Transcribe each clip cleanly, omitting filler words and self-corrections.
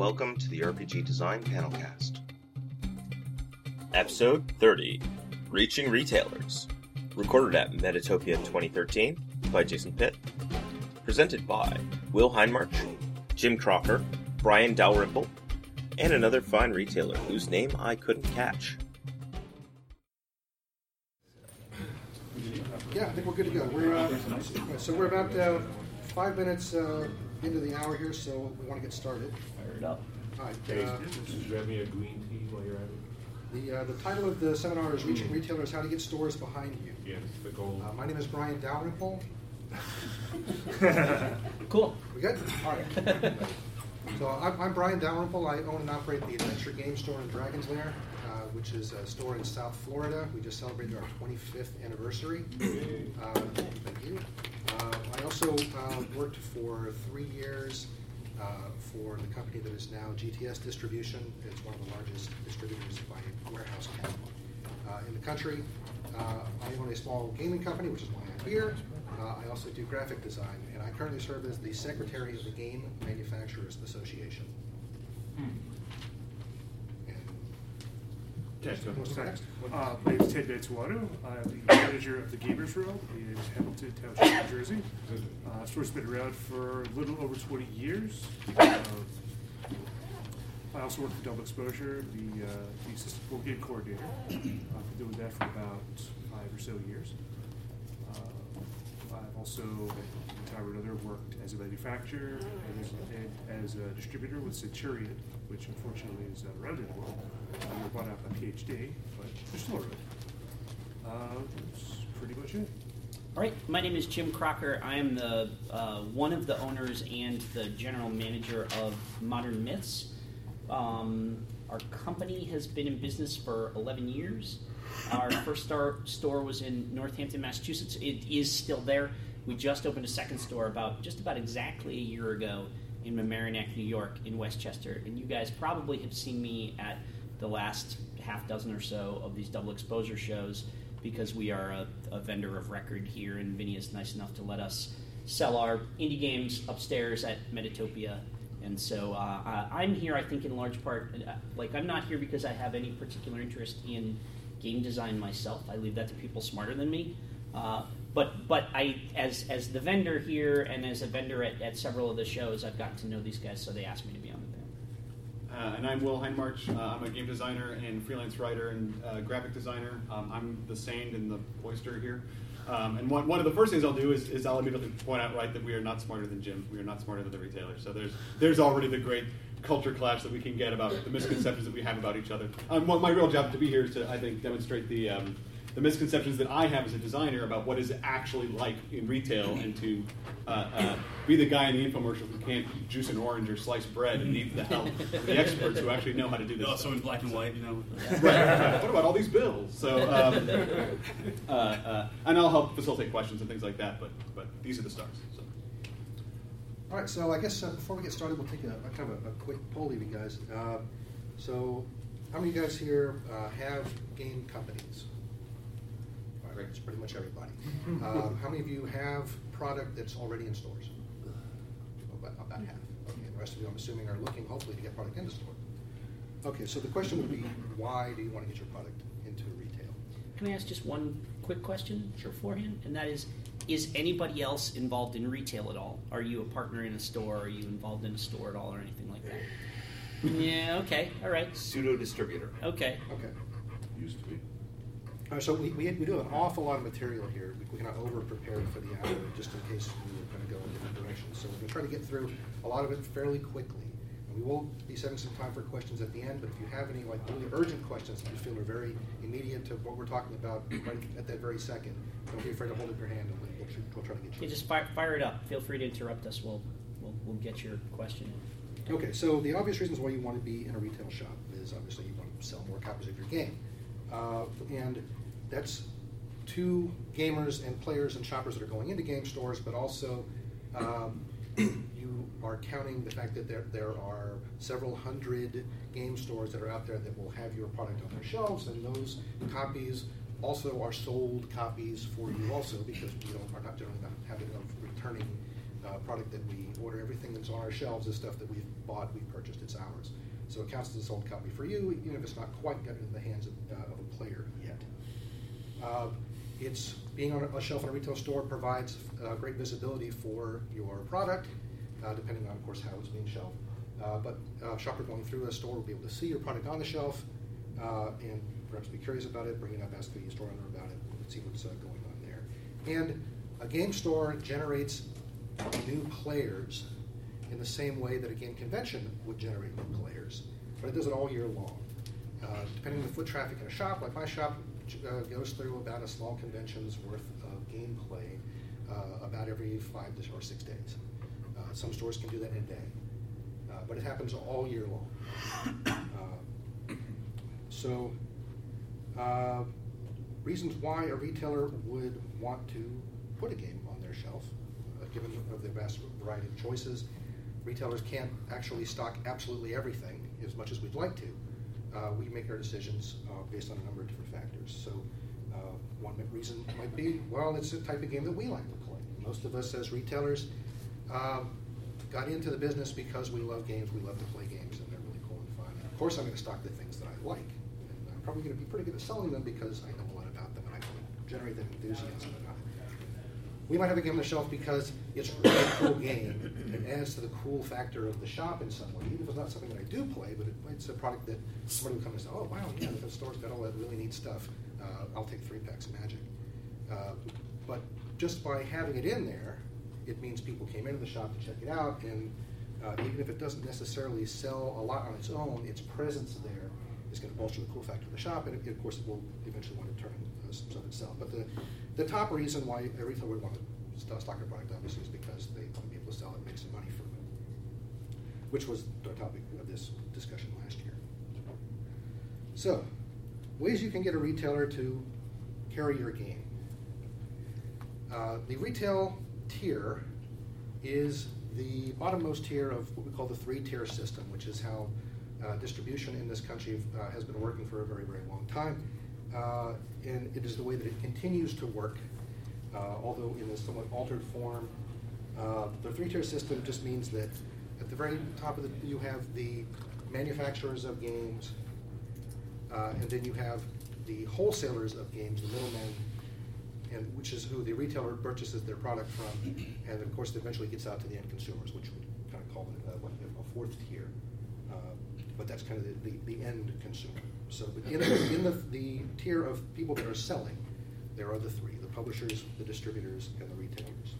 Welcome to the RPG Design PanelCast. Episode 30, Reaching Retailers. Recorded at Metatopia 2013 by Jason Pitt. Presented by Will Hindmarch, Jim Crocker, Brian Dalrymple, and another fine retailer whose name I couldn't catch. Yeah, I think we're good to go. We're about 5 minutes into the hour here, so we want to get started. Fire it up. All right. Just grab me a green tea while you're at it. The title of the seminar is Reaching Retailers, How to Get Stores Behind You. Yes, the goal. My name is Brian Dalrymple. Cool. We good? All right. So I'm Brian Dalrymple. I own and operate the Adventure Game Store in Dragons Lair, which is a store in South Florida. We just celebrated our 25th anniversary. Thank you. I also worked for 3 years for the company that is now GTS Distribution. It's one of the largest distributors by warehouse count in the country. I own a small gaming company, which is why I'm here. I also do graphic design, and I currently serve as the secretary of the Game Manufacturers Association. My name is Ted Bituano. I'm the manager of the Gamers Row in Hamilton Township, New Jersey. The store's been around for a little over 20 years. I also work for Double Exposure, the assistant full game coordinator. I've been doing that for about 5 or so years. I've also, at another, worked as a manufacturer and as a distributor with Centurion, which unfortunately is not around anymore. We were bought out by PhD, but they're still around. That's pretty much it. All right, my name is Jim Crocker. I am the one of the owners and the general manager of Modern Myths. Our company has been in business for 11 years. Our first store was in Northampton, Massachusetts. It is still there. We just opened a second store about exactly a year ago in Mamaroneck, New York, in Westchester. And you guys probably have seen me at the last half dozen or so of these Double Exposure shows because we are a vendor of record here, and Vinny is nice enough to let us sell our indie games upstairs at Metatopia. And so I'm here, I think, in large part. I'm not here because I have any particular interest in game design myself. I leave that to people smarter than me. But I, as the vendor here and as a vendor at several of the shows, I've gotten to know these guys, so they asked me to be on the panel. And I'm Will Hindmarch. I'm a game designer and freelance writer and graphic designer. I'm the sand and the oyster here. And one of the first things I'll do is I'll immediately point out that we are not smarter than Jim. We are not smarter than the retailer. So there's already the great culture clash that we can get about the misconceptions that we have about each other. My real job to be here is to, I think, demonstrate the misconceptions that I have as a designer about what is actually like in retail, and to be the guy in the infomercial who can't juice an orange or slice bread and needs the help of the experts who actually know how to do this. Also in black and white, you know. Right. What about all these bills? So, and I'll help facilitate questions and things like that, but these are the stars. So. All right, so I guess before we get started, we'll take a quick poll of you guys. So how many of you guys here have game companies? It's pretty much everybody. How many of you have product that's already in stores? About half. Okay, and the rest of you, I'm assuming, are looking, hopefully, to get product into store. Okay, so the question would be, why do you want to get your product into retail? Can I ask just one quick question beforehand? And that is anybody else involved in retail at all? Are you a partner in a store? Are you involved in a store at all or anything like that? Yeah, okay, all right. Pseudo-distributor. Okay. Used to be. So we do have an awful lot of material here. We cannot over-prepare for the hour, just in case we are going to go in different directions. So we're going to try to get through a lot of it fairly quickly. And we will be setting some time for questions at the end, but if you have any really urgent questions that you feel are very immediate to what we're talking about right at that very second, don't be afraid to hold up your hand, and we'll try to get you. Yeah, just fire it up. Feel free to interrupt us. We'll get your question. Okay, so the obvious reasons why you want to be in a retail shop is obviously you want to sell more copies of your game. And that's two gamers and players and shoppers that are going into game stores, but also you are counting the fact that there are several hundred game stores that are out there that will have your product on their shelves, and those copies also are sold copies for you also, because we are not generally not having of returning product that we order. Everything that's on our shelves is stuff that we've bought, we purchased, it's ours. So it counts as a sold copy for you, even if it's not quite gotten into the hands of a player yet. It's being on a shelf in a retail store provides great visibility for your product, depending on, of course, how it's being shelved. But a shopper going through a store will be able to see your product on the shelf and perhaps be curious about it, bring it up, ask the store owner about it, and see what's going on there. And a game store generates new players in the same way that a game convention would generate new players, but it does it all year long. Depending on the foot traffic in a shop, like my shop goes through about a small convention's worth of gameplay about every 5 or 6 days. Some stores can do that in a day, but it happens all year long. So reasons why a retailer would want to put a game on their shelf, given the vast variety of choices. Retailers can't actually stock absolutely everything as much as we'd like to. We make our decisions based on a number of different factors. So one reason might be, well, it's the type of game that we like to play. Most of us as retailers got into the business because we love games, we love to play games, and they're really cool and fun. And of course I'm going to stock the things that I like. And I'm probably going to be pretty good at selling them because I know a lot about them and I can generate that enthusiasm about it. We might have a game on the shelf because it's a really cool game. It adds to the cool factor of the shop in some way, even if it's not something that I do play, but it's a product that somebody would come and say, oh, wow, yeah, the store's got all that really neat stuff. I'll take 3 packs of Magic. But just by having it in there, it means people came into the shop to check it out, and even if it doesn't necessarily sell a lot on its own, its presence there is going to bolster the cool factor of the shop, and of course it will eventually want to turn some stuff itself. But the top reason why a retailer would want to stock their product, obviously, is because they want to be able to sell it and make some money from it, which was the topic of this discussion last year. So, ways you can get a retailer to carry your game. The retail tier is the bottommost tier of what we call the 3-tier system, which is how distribution in this country has been working for a very, very long time. And it is the way that it continues to work, although in a somewhat altered form. The 3-tier system just means that at the very top of you have the manufacturers of games, and then you have the wholesalers of games, the middlemen, and which is who the retailer purchases their product from, and of course it eventually gets out to the end consumers, which we kind of call it a 4th tier. But that's kind of the end consumer. So but in the tier of people that are selling, there are the three: the publishers, the distributors, and the retailers.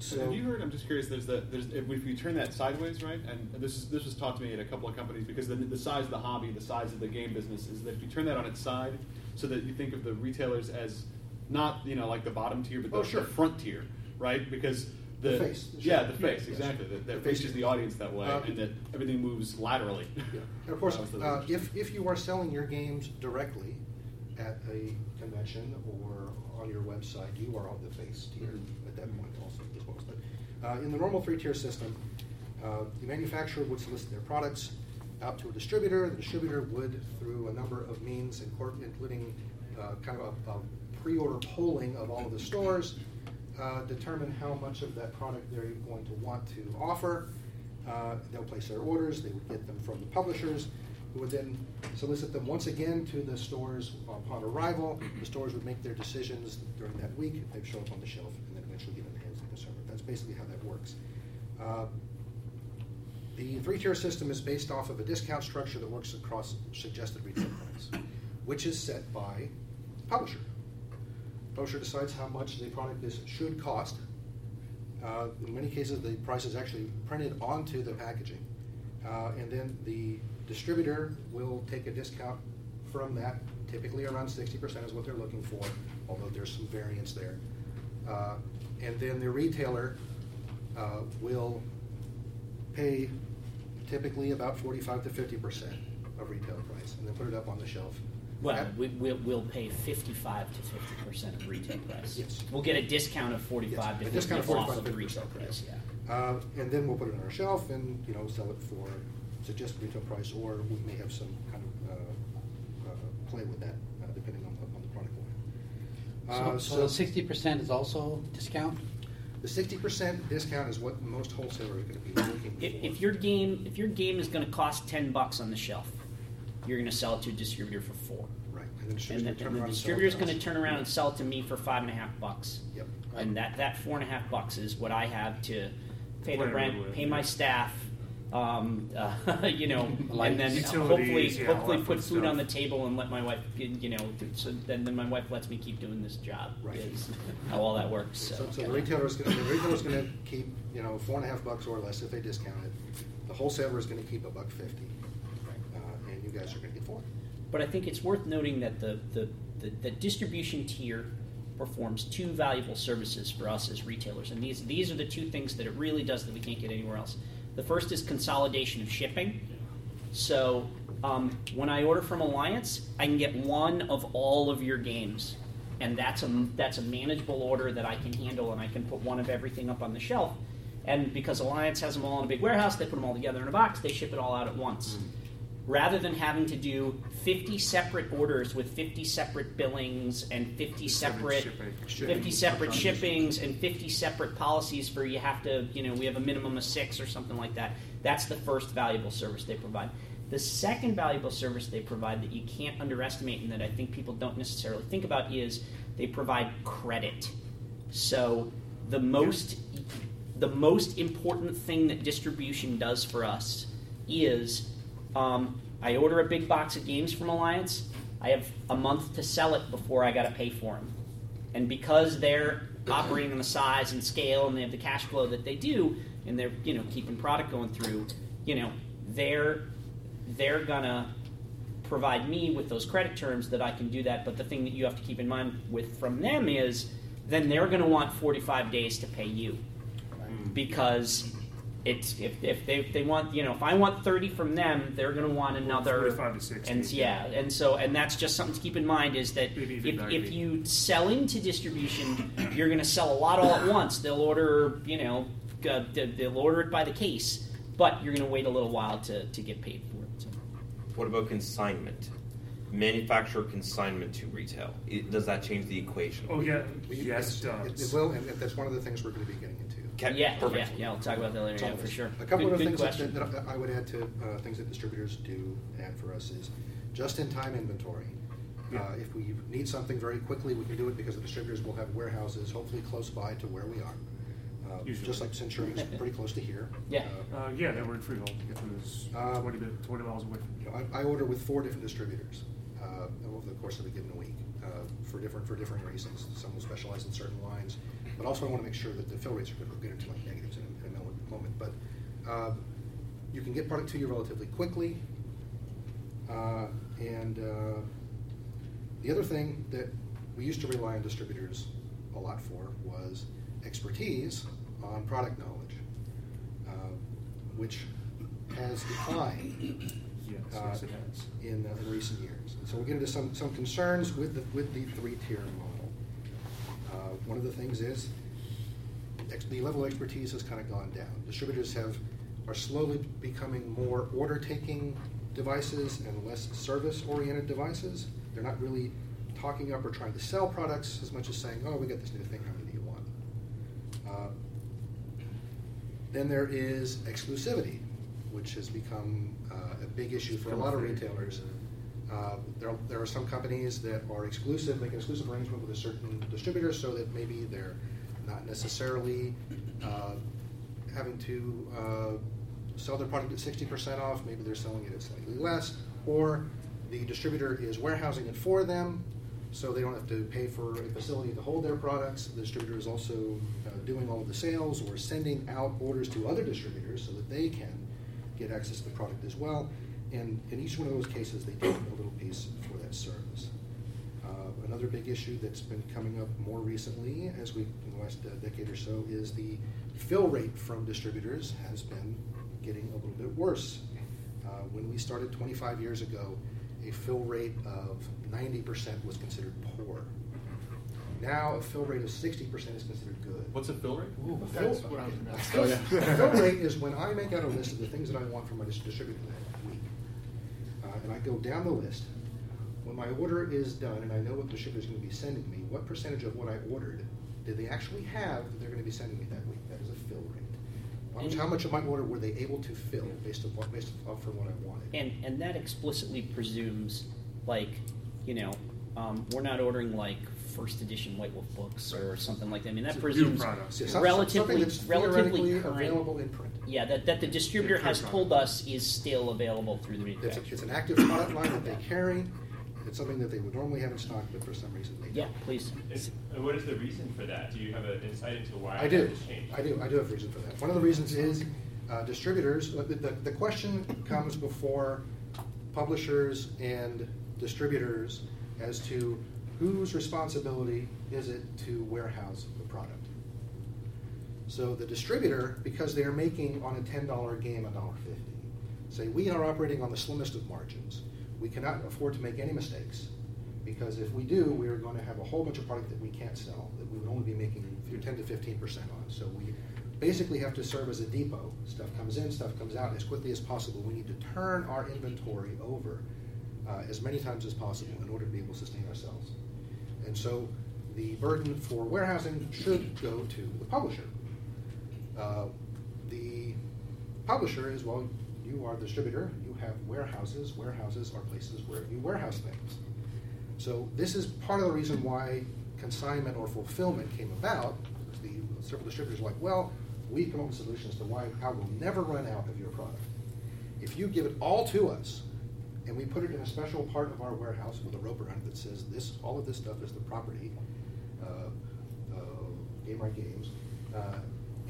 So have you heard? I'm just curious. There's if we turn that sideways, right? And this was taught to me at a couple of companies because the size of the hobby, the size of the game business is that if you turn that on its side, so that you think of the retailers as not like the bottom tier, but the front tier, right? Because the face. Sure. Yeah, the face, yes. Exactly. That faces the audience that way, and that everything moves laterally. Yeah. And of course, if you are selling your games directly at a convention or on your website, you are on the face tier at that point also. But in the normal 3-tier system, the manufacturer would solicit their products out to a distributor. The distributor would, through a number of means, including kind of a pre-order polling of all of the stores, determine how much of that product they're going to want to offer. They'll place their orders. They would get them from the publishers, who would then solicit them once again to the stores upon arrival. The stores would make their decisions during that week. They'd show up on the shelf and then eventually get in the hands of the consumer. That's basically how that works. The 3-tier system is based off of a discount structure that works across suggested retail price, which is set by the publisher. The publisher decides how much the product should cost. In many cases, the price is actually printed onto the packaging. And then the distributor will take a discount from that. Typically around 60% is what they're looking for, although there's some variance there. And then the retailer will pay typically about 45 to 50% of retail price, and then put it up on the shelf. Well, we'll pay 55 to 50% of retail price. Yes. We'll get a discount of 45 to 50% off of retail price. Yeah. And then we'll put it on our shelf and sell it for suggested retail price, or we may have some kind of play with that depending on the product line. So 60% is also discount? The 60% discount is what most wholesalers are going to be looking for. If your game is going to cost $10 on the shelf, you're going to sell it to a distributor for $4. Right, and the distributor's going to turn around and sell it to me for $5.50. Yep. And that $4.50 is what I have to pay the rent, pay my staff, and then hopefully put food on the table and let my wife, so then my wife lets me keep doing this job. Right. Is how all that works. So the retailer's going to keep, $4.50 or less if they discount it. The wholesaler is going to keep $1.50, and you guys are going to get $4. But I think it's worth noting that the distribution tier performs two valuable services for us as retailers, and these are the two things that it really does that we can't get anywhere else. The first is consolidation of shipping. So when I order from Alliance, I can get one of all of your games, and that's a manageable order that I can handle, and I can put one of everything up on the shelf. And because Alliance has them all in a big warehouse, they put them all together in a box, they ship it all out at once. Rather than having to do 50 separate orders with 50 separate billings and 50 separate shippings and 50 separate policies for you have to, we have a minimum of 6 or something like that. That's the first valuable service they provide. The second valuable service they provide that you can't underestimate and that I think people don't necessarily think about is they provide credit. So the most important thing that distribution does for us is... I order a big box of games from Alliance. I have a month to sell it before I got to pay for them. And because they're operating on the size and scale and they have the cash flow that they do, and they're keeping product going through, they're gonna provide me with those credit terms that I can do that. But the thing that you have to keep in mind with from them is then they're gonna want 45 days to pay you, because. It's if they want if I want 30 from them, they're going to want another 45 to 60, and and that's just something to keep in mind is that if you sell into distribution, you're going to sell a lot all at once. They'll order they'll order it by the case, but you're going to wait a little while to get paid for it. So. What about consignment? Manufacturer consignment to retail, does that change the equation? Oh yeah, yes, it does. It will, and that's one of the things we're going to be getting into. Yeah, we'll talk about that later, for sure. A couple of things that I would add to things that distributors do and for us is just-in-time inventory. Yeah. If we need something very quickly, we can do it because the distributors will have warehouses, hopefully close by to where we are. Just like Centurion's pretty close to here. Yeah, we're in Freehold. It was 20 miles away from here. I order with 4 different distributors over the course of a given week. For different reasons. Some will specialize in certain lines, but also I want to make sure that the fill rates are good. We'll get into like negatives in a moment, but you can get product to you relatively quickly. And the other thing that we used to rely on distributors a lot for was expertise on product knowledge, which has declined. Yes, it has. In recent years. And so we'll get into some concerns with the three-tier model. One of the things is the level of expertise has kind of gone down. Distributors are slowly becoming more order-taking devices and less service-oriented devices. They're not really talking up or trying to sell products as much as saying, oh, we got this new thing, how many do you want? Then there is exclusivity, which has become a big issue for a lot of retailers. There are some companies that are exclusive, make an exclusive arrangement with a certain distributor so that maybe they're not necessarily having to sell their product at 60% off, maybe they're selling it at slightly less, or the distributor is warehousing it for them so they don't have to pay for a facility to hold their products. The distributor is also doing all of the sales or sending out orders to other distributors so that they can get access to the product as well, and in each one of those cases they get a little piece for that service. Another big issue that's been coming up more recently in the last decade or so is the fill rate from distributors has been getting a little bit worse. When we started 25 years ago, a fill rate of 90% was considered poor. Now, a fill rate of 60% is considered good. What's a fill rate? Ooh, that's what I was about to say. A fill rate is when I make out a list of the things that I want from my distributor that week. And I go down the list. When my order is done and I know what the shipper is going to be sending me, what percentage of what I ordered do they actually have that they're going to be sending me that week? That is a fill rate. How much of my order were they able to fill based on what I wanted? And that explicitly presumes, like, you know, we're not ordering like first edition White Wolf books or something like that. I mean, that presumes relatively current, available in print. Yeah, that the distributor has told us is still available through the manufacturer. It's an active product line that they carry. It's something that they would normally have in stock, but for some reason they don't. Yeah, please. What is the reason for that? Do you have an insight into why it's changed? I do have a reason for that. One of the reasons is distributors, the question comes before publishers and distributors as to whose responsibility is it to warehouse the product. So the distributor, because they are making on a $10 game $1.50, say we are operating on the slimmest of margins. We cannot afford to make any mistakes, because if we do, we are going to have a whole bunch of product that we can't sell, that we would only be making 10 to 15% on. So we basically have to serve as a depot. Stuff comes in, stuff comes out as quickly as possible. We need to turn our inventory over as many times as possible in order to be able to sustain ourselves. And so the burden for warehousing should go to the publisher. The publisher is, well, you are the distributor. Have warehouses. Warehouses are places where you warehouse things. So this is part of the reason why consignment or fulfillment came about. Several distributors are like, well, we've come up with solutions to how we'll never run out of your product. If you give it all to us, and we put it in a special part of our warehouse with a rope around it that says this, all of this stuff is the property of Game Right Games,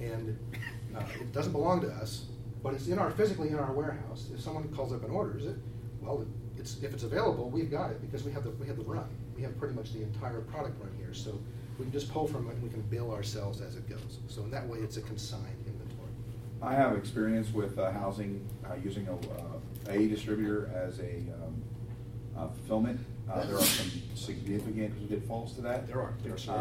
and it doesn't belong to us, but it's physically in our warehouse. If someone calls up and orders it, well, if it's available, we've got it because we have the run. We have pretty much the entire product run here, so we can just pull from it and we can bill ourselves as it goes. So in that way, it's a consigned inventory. I have experience with housing using a distributor as a fulfillment. There are some significant pitfalls to that. There are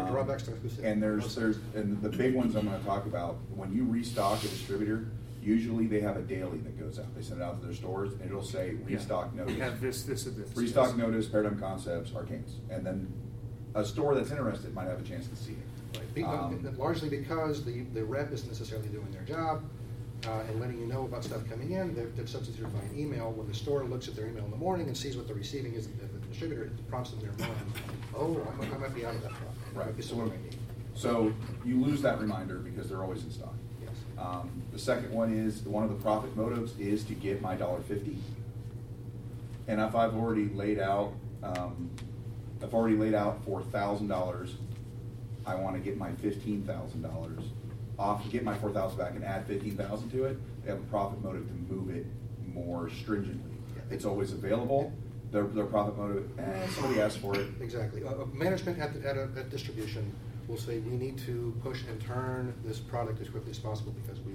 drawbacks to exclusivity. And there's the big ones I'm going to talk about. When you restock a distributor, usually they have a daily that goes out. They send it out to their stores, and it'll say restock notice. We have this, and this. Restock notice, Paradigm Concepts, Arcanes. And then a store that's interested might have a chance to see it. Right. Largely because the rep isn't necessarily doing their job and letting you know about stuff coming in. They're substituted by an email. When the store looks at their email in the morning and sees what they're receiving is the distributor, it prompts them in their mind, I might be out of that product. Right. So what do I need? So you lose that reminder because they're always in stock. The second one is, one of the profit motives is to get my $1.50. And if I've already laid out for $1,000, I want to get my $15,000 off, to get my $4,000 back and add $15,000 to it. They have a profit motive to move it more stringently. It's always available. Their profit motive, somebody asked for it. Exactly. Management at distribution will say we need to push and turn this product as quickly as possible because we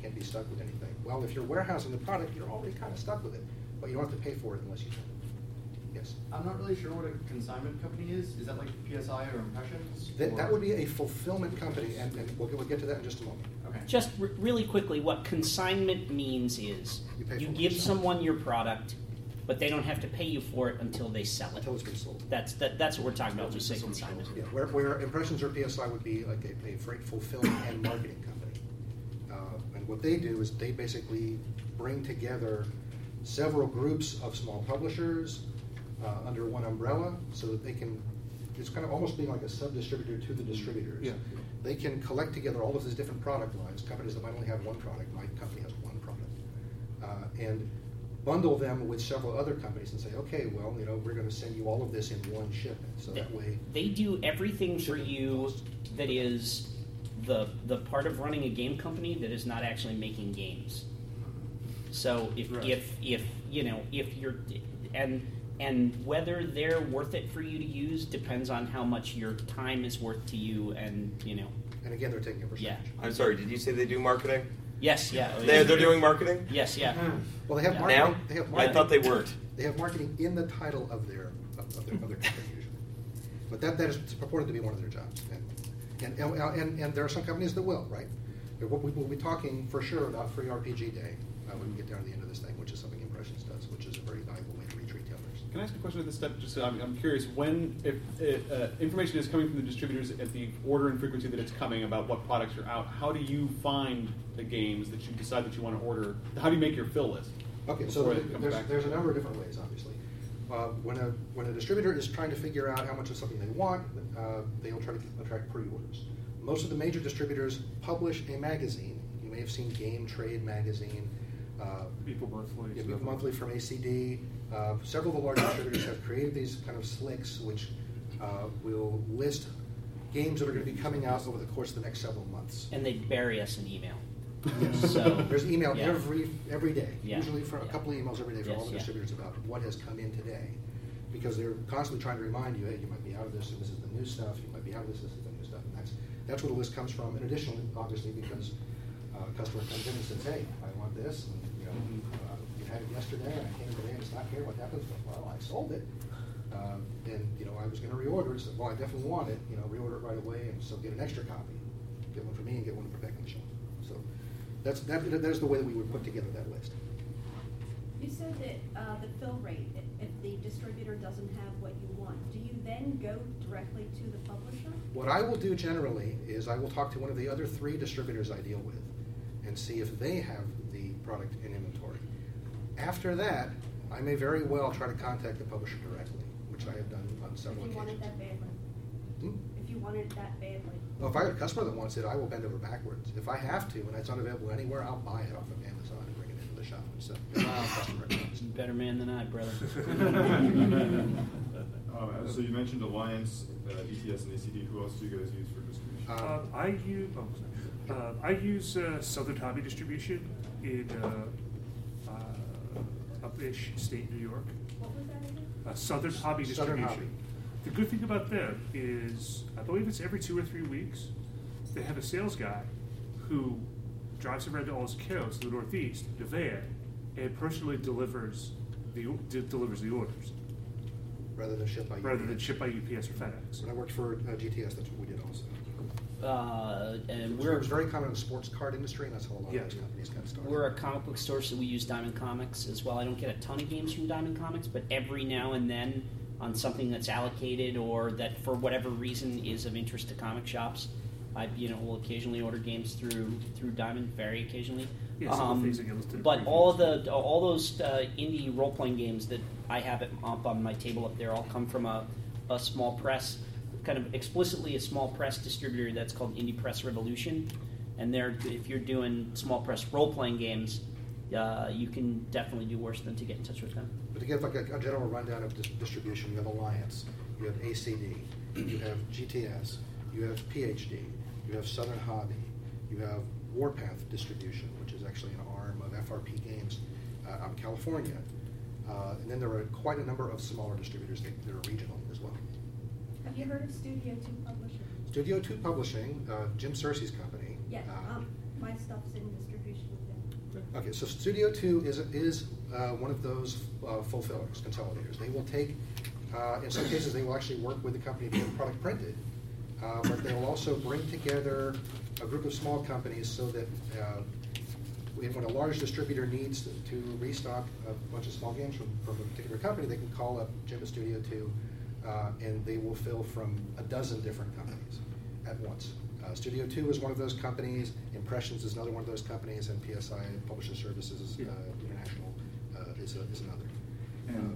can't be stuck with anything. Well, if you're warehousing the product, you're already kind of stuck with it, but you don't have to pay for it unless you turn it. Yes? I'm not really sure what a consignment company is. Is that like PSI or Impressions? That would be a fulfillment company, and we'll get to that in just a moment. Okay. Just really quickly, what consignment means is you give someone your product, but they don't have to pay you for it until they sell it. Until it's been sold. That's what we're talking about. Just say consignment. Yeah, where Impressions or PSI would be like a freight fulfillment and marketing company, and what they do is they basically bring together several groups of small publishers under one umbrella, so that they can. It's kind of almost being like a sub-distributor to the distributors. Yeah. They can collect together all of these different product lines. Companies that might only have one product, my company has one product, and bundle them with several other companies and say, okay, well, you know, we're going to send you all of this in one shipment. So that way, they do everything for you that is the part of running a game company that is not actually making games. So if whether they're worth it for you to use depends on how much your time is worth to you, and you know. And again, they're taking a percentage. Yeah. I'm sorry. Did you say they do marketing? Yes, yeah. They're doing marketing? Yes, yeah. Mm-hmm. Well, they have marketing. Now? They have marketing. I thought they weren't. They have marketing in the title of their company usually. But that is purported to be one of their jobs. And there are some companies that will, right? We'll be talking for sure about Free RPG Day when we get down to the end of this thing, which is something Impressions does, which is a very valuable way to reach retailers. Can I ask a question at this step? Just I'm curious when if information is coming from the distributors at the order and frequency that it's coming about what products are out. How do you find the games that you decide that you want to order? How do you make your fill list? Okay, so there's a number of different ways, obviously. When a distributor is trying to figure out how much of something they want, they'll try to attract pre-orders. Most of the major distributors publish a magazine. You may have seen Game Trade magazine. People Monthly. Yeah, People Monthly from ACD. Several of the large distributors have created these kind of slicks, which will list games that are going to be coming out over the course of the next several months. And they bury us in email. Yes. So, there's email every day, usually for a couple of emails every day from all the distributors about what has come in today, because they're constantly trying to remind you, hey, you might be out of this, and this is the new stuff. You might be out of this, this is the new stuff, and that's where the list comes from. In addition, obviously, because a customer comes in and says, hey, I want this, and you know, you had it yesterday, and I came today, and it's not here. What happens? Well, I sold it, and you know, I was going to reorder it. So, well, I definitely want it. You know, reorder it right away, and so get an extra copy. Get one for me and get one for Beck on the shelf. So. That's the way that we would put together that list. You said that the fill rate, if the distributor doesn't have what you want, do you then go directly to the publisher? What I will do generally is I will talk to one of the other three distributors I deal with and see if they have the product in inventory. After that, I may very well try to contact the publisher directly, which I have done on several occasions. If you wanted that badly. Well, if I have a customer that wants it, I will bend over backwards. If I have to, and it's unavailable anywhere, I'll buy it off of Amazon and bring it into the shop. So, better man than I, brother. So you mentioned Alliance, DTS, and ACD. Who else do you guys use for distribution? I use Southern Hobby Distribution in up-ish state New York. What was that again? Southern Hobby Distribution. The good thing about them is, I believe it's every 2 or 3 weeks, they have a sales guy who drives around to all his accounts in the Northeast, in a van, and personally delivers the orders. Rather than ship by UPS or FedEx. When I worked for GTS, that's what we did also. And we're very common in the sports card industry, and that's how a lot of these companies got started. We're a comic book store, so we use Diamond Comics as well. I don't get a ton of games from Diamond Comics, but every now and then, on something that's allocated or that for whatever reason is of interest to comic shops, I will occasionally order games through Diamond, very occasionally. Yeah, but all those indie role playing games that I have up on my table up there all come from a small press, kind of explicitly a small press distributor that's called Indie Press Revolution, and if you're doing small press role playing games. You can definitely do worse than to get in touch with them. But to give like a general rundown of distribution, you have Alliance, you have ACD, you have GTS, you have PhD, you have Southern Hobby, you have Warpath Distribution, which is actually an arm of FRP Games out of California. And then there are quite a number of smaller distributors that are regional as well. Have you heard of Studio 2 Publishing? Studio 2 Publishing, Jim Searcy's company. Yes, my stuff's in distribution. Okay, so Studio 2 is one of those fulfillers, consolidators. They will take, in some cases, they will actually work with the company to get the product printed, but they will also bring together a group of small companies so that when a large distributor needs to restock a bunch of small games from a particular company, they can call up Jim at Studio 2, and they will fill from a dozen different companies at once. Studio 2 is one of those companies, Impressions is another one of those companies, and PSI, Publisher Services International, is another.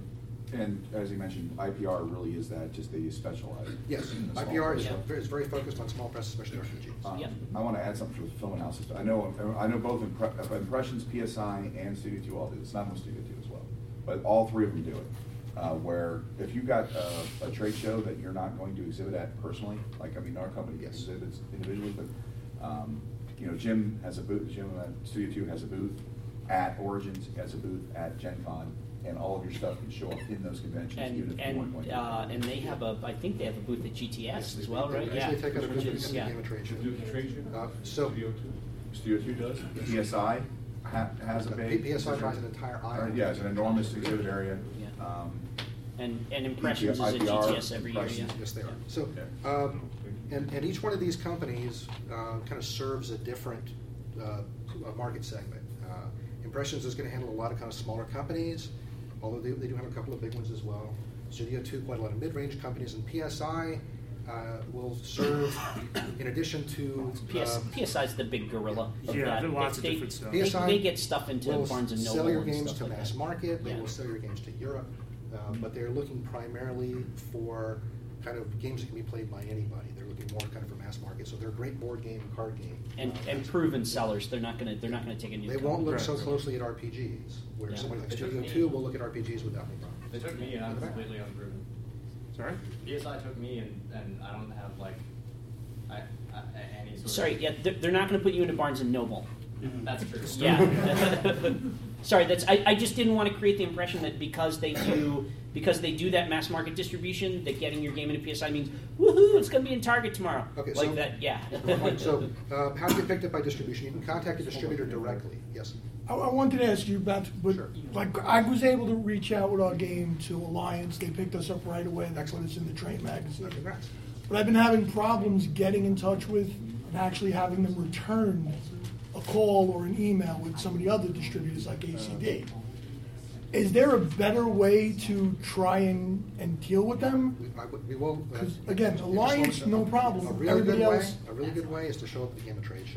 And as you mentioned, IPR really is that, just they specialize. Yes, IPR is very focused on small press, especially RPGs. I want to add something to the film analysis. I know both Impressions, PSI, and Studio 2 all do this, not only Studio 2 as well, but all three of them do it. Where if you got a trade show that you're not going to exhibit at personally, like our company exhibits individually, but Jim has a booth. Jim at Studio 2 has a booth at Origins, has a booth at Gen Con, and all of your stuff can show up in those conventions. And they have I think they have a booth at GTS as well, right? Yeah. They take out a booth at the trade show. Do the trade show? Studio 2 does. PSI has a big. PSI has an entire aisle. Yeah, it's an enormous exhibit area. And Impressions is at GTS every year. Yes, they are. So, and each one of these companies kind of serves a different market segment. Impressions is going to handle a lot of kind of smaller companies. although they do have a couple of big ones as well. Studio 2, quite a lot of mid-range companies, and PSI will serve, in addition to... PSI is the big gorilla of that. Yeah, lots of different stuff. PSI they get stuff into Barnes & Noble and stuff sell your games to like mass market, they will sell your games to Europe, but they're looking primarily for kind of games that can be played by anybody. They're looking more kind of for mass market, so they're a great board game and card game. And proven sellers. They're not going to take a new. They won't look so closely at RPGs, where somebody like Studio 2 will look at RPGs without any problem. They took me, and I'm completely unproven. Sorry? BSI took me, and I don't have like any sort. Sorry, of... they're not going to put you into Barnes and Noble. Mm-hmm. That's true. Yeah. Sorry, I just didn't want to create the impression that because they do that mass market distribution, that getting your game into PSI means, woohoo, it's going to be in Target tomorrow. Okay, like so, that, yeah. So how do you pick up by distribution? You can contact a distributor directly. Yes. I wanted to ask you about, I was able to reach out with our game to Alliance. They picked us up right away. That's when it's in the Train magazine. Okay, but I've been having problems getting in touch with and actually having them return a call or an email with some of the other distributors like ACD. Is there a better way to try and deal with them? We will. Again, Alliance, no problem. A really good way is to show up at the Gamma trade shows.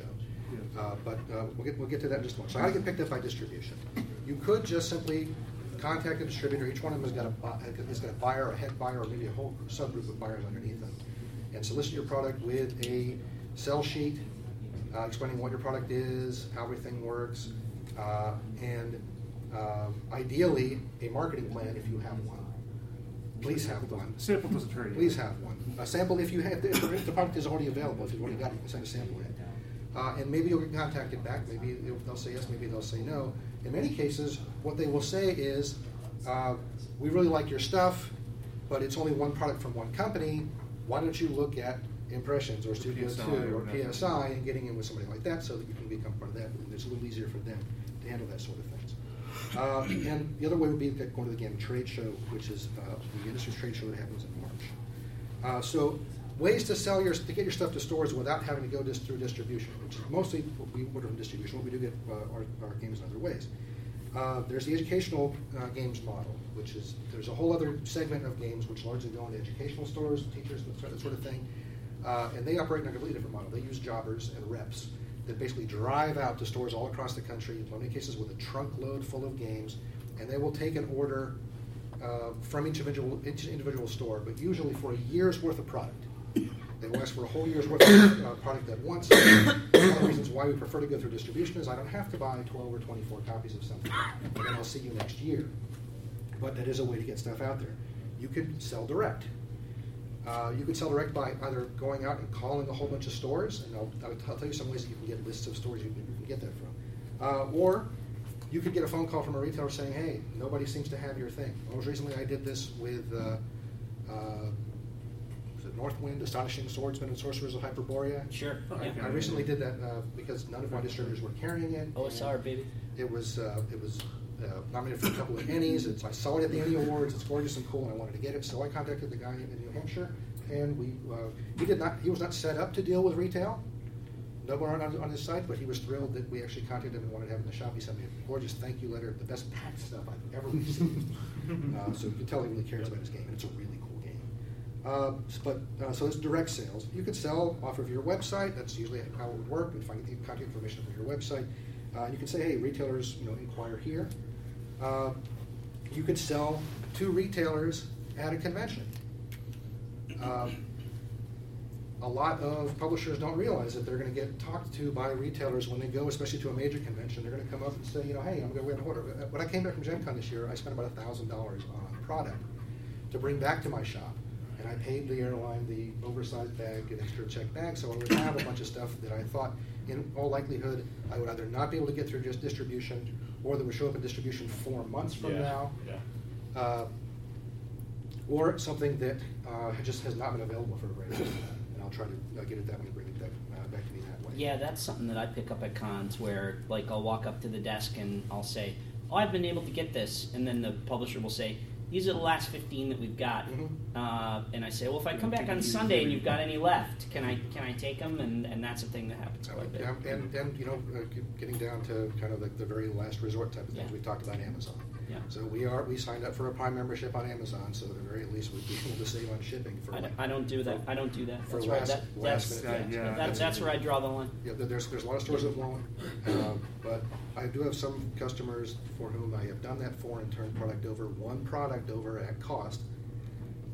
Yeah. But we'll get to that in just a moment. So how do you get picked up by distribution? You could just simply contact a distributor. Each one of them has got a buyer, a head buyer, or maybe a whole subgroup of buyers underneath them, and solicit your product with a sell sheet explaining what your product is, how everything works, and ideally, a marketing plan if you have one. Please have one. Sample doesn't hurt you. Please have one. A sample if the product is already available. If you've already got it, you can send a sample in. And maybe you'll get contacted back. Maybe they'll say yes, maybe they'll say no. In many cases, what they will say is, we really like your stuff, but it's only one product from one company. Why don't you look at Impressions or Studio 2 or PSI and getting in with somebody like that so that you can become part of that. And it's a little easier for them to handle that sort of thing. And the other way would be going to the Gamma trade show, which is the industry's trade show that happens in March. So ways to sell to get your stuff to stores without having to go through distribution, which is mostly what we order from distribution. What we do get our games in other ways. There's the educational games model, which is there's a whole other segment of games which largely go into educational stores, teachers, that sort of thing, and they operate in a completely different model. They use jobbers and reps that basically drive out to stores all across the country, in many cases with a trunk load full of games, and they will take an order from each individual store, but usually for a year's worth of product. They will ask for a whole year's worth of product at once. One of the reasons why we prefer to go through distribution is I don't have to buy 12 or 24 copies of something, and then I'll see you next year. But that is a way to get stuff out there. You could sell direct. You could sell direct by either going out and calling a whole bunch of stores, and I'll tell you some ways that you can get lists of stores you can get that from. Or you could get a phone call from a retailer saying, hey, nobody seems to have your thing. Most recently I did this with Northwind, Astonishing Swordsman and Sorcerers of Hyperborea. Sure. Okay. I recently did that because none of my distributors were carrying it. OSR, baby. It was nominated for a couple of Ennies. I saw it at the Ennie Awards. It's gorgeous and cool, and I wanted to get it. So I contacted the guy in New Hampshire, and he was not set up to deal with retail. No one on his site, but he was thrilled that we actually contacted him and wanted to have it in the shop. He sent me a gorgeous thank you letter, the best packed stuff I've ever received. So you can tell he really cares about his game, and it's a really cool game. So it's direct sales. You could sell off of your website. That's usually how it would work. We'd find the contact information from your website. You can say, hey, retailers, inquire here. You could sell to retailers at a convention. A lot of publishers don't realize that they're going to get talked to by retailers when they go, especially to a major convention. They're going to come up and say, hey, I'm going to win an order. When I came back from Gen Con this year, I spent about $1,000 on product to bring back to my shop. And I paid the airline the oversized bag, an extra check bag, so I would have a bunch of stuff that I thought, in all likelihood, I would either not be able to get through just distribution, or that would show up in distribution 4 months from now, or something that just has not been available for a very long time. And I'll try to get it that way, bring it back to me that way. Yeah, that's something that I pick up at cons where, I'll walk up to the desk and I'll say, "Oh, I've been able to get this," and then the publisher will say, "These are the last 15 that we've got," and I say, "Well, if I come back on Sunday and you've got any left, can I take them?" And that's a thing that happens quite a bit. And getting down to kind of like the very last resort type of things. We talked about Amazon. Yeah. So we signed up for a Prime membership on Amazon, so at the very least we'd be able to save on shipping. I don't do that. For that's where I draw the line. Yeah, there's a lot of stores that won't, but I do have some customers for whom I have done that for and turned one product over at cost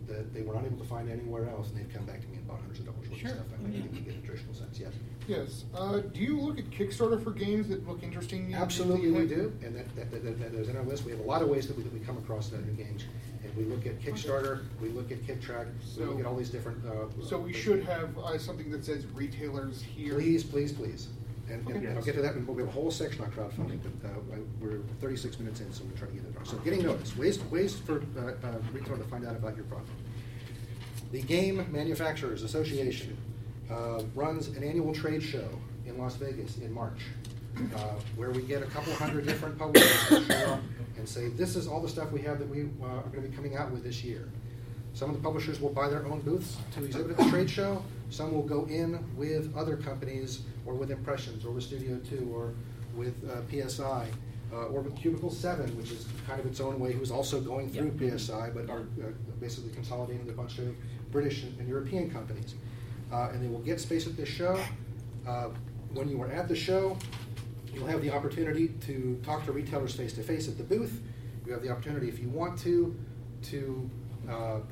that they were not able to find anywhere else, and they've come back to me and bought hundreds of dollars worth of stuff. I think you get a traditional sense, yes. Yes. Do you look at Kickstarter for games that look interesting? Absolutely, we do, and that is in our list. We have a lot of ways that we come across other games, and we look at Kickstarter, we look at KickTrack, we look at all these different... so we should have something that says retailers here. Please. And I'll get to that, and we have a whole section on crowdfunding, but we're 36 minutes in, so we're trying to get it on. So getting noticed, ways for retailers to find out about your product. The Game Manufacturers Association runs an annual trade show in Las Vegas in March, where we get a couple hundred different publishers to show up and say, this is all the stuff we have that we are going to be coming out with this year. Some of the publishers will buy their own booths to exhibit at the trade show. Some will go in with other companies, or with Impressions, or with Studio 2, or with PSI, or with Cubicle 7, which is kind of its own way, who's also going through PSI, but are basically consolidating a bunch of British and European companies. And they will get space at this show. When you are at the show, you'll have the opportunity to talk to retailers face-to-face at the booth. You have the opportunity, if you want to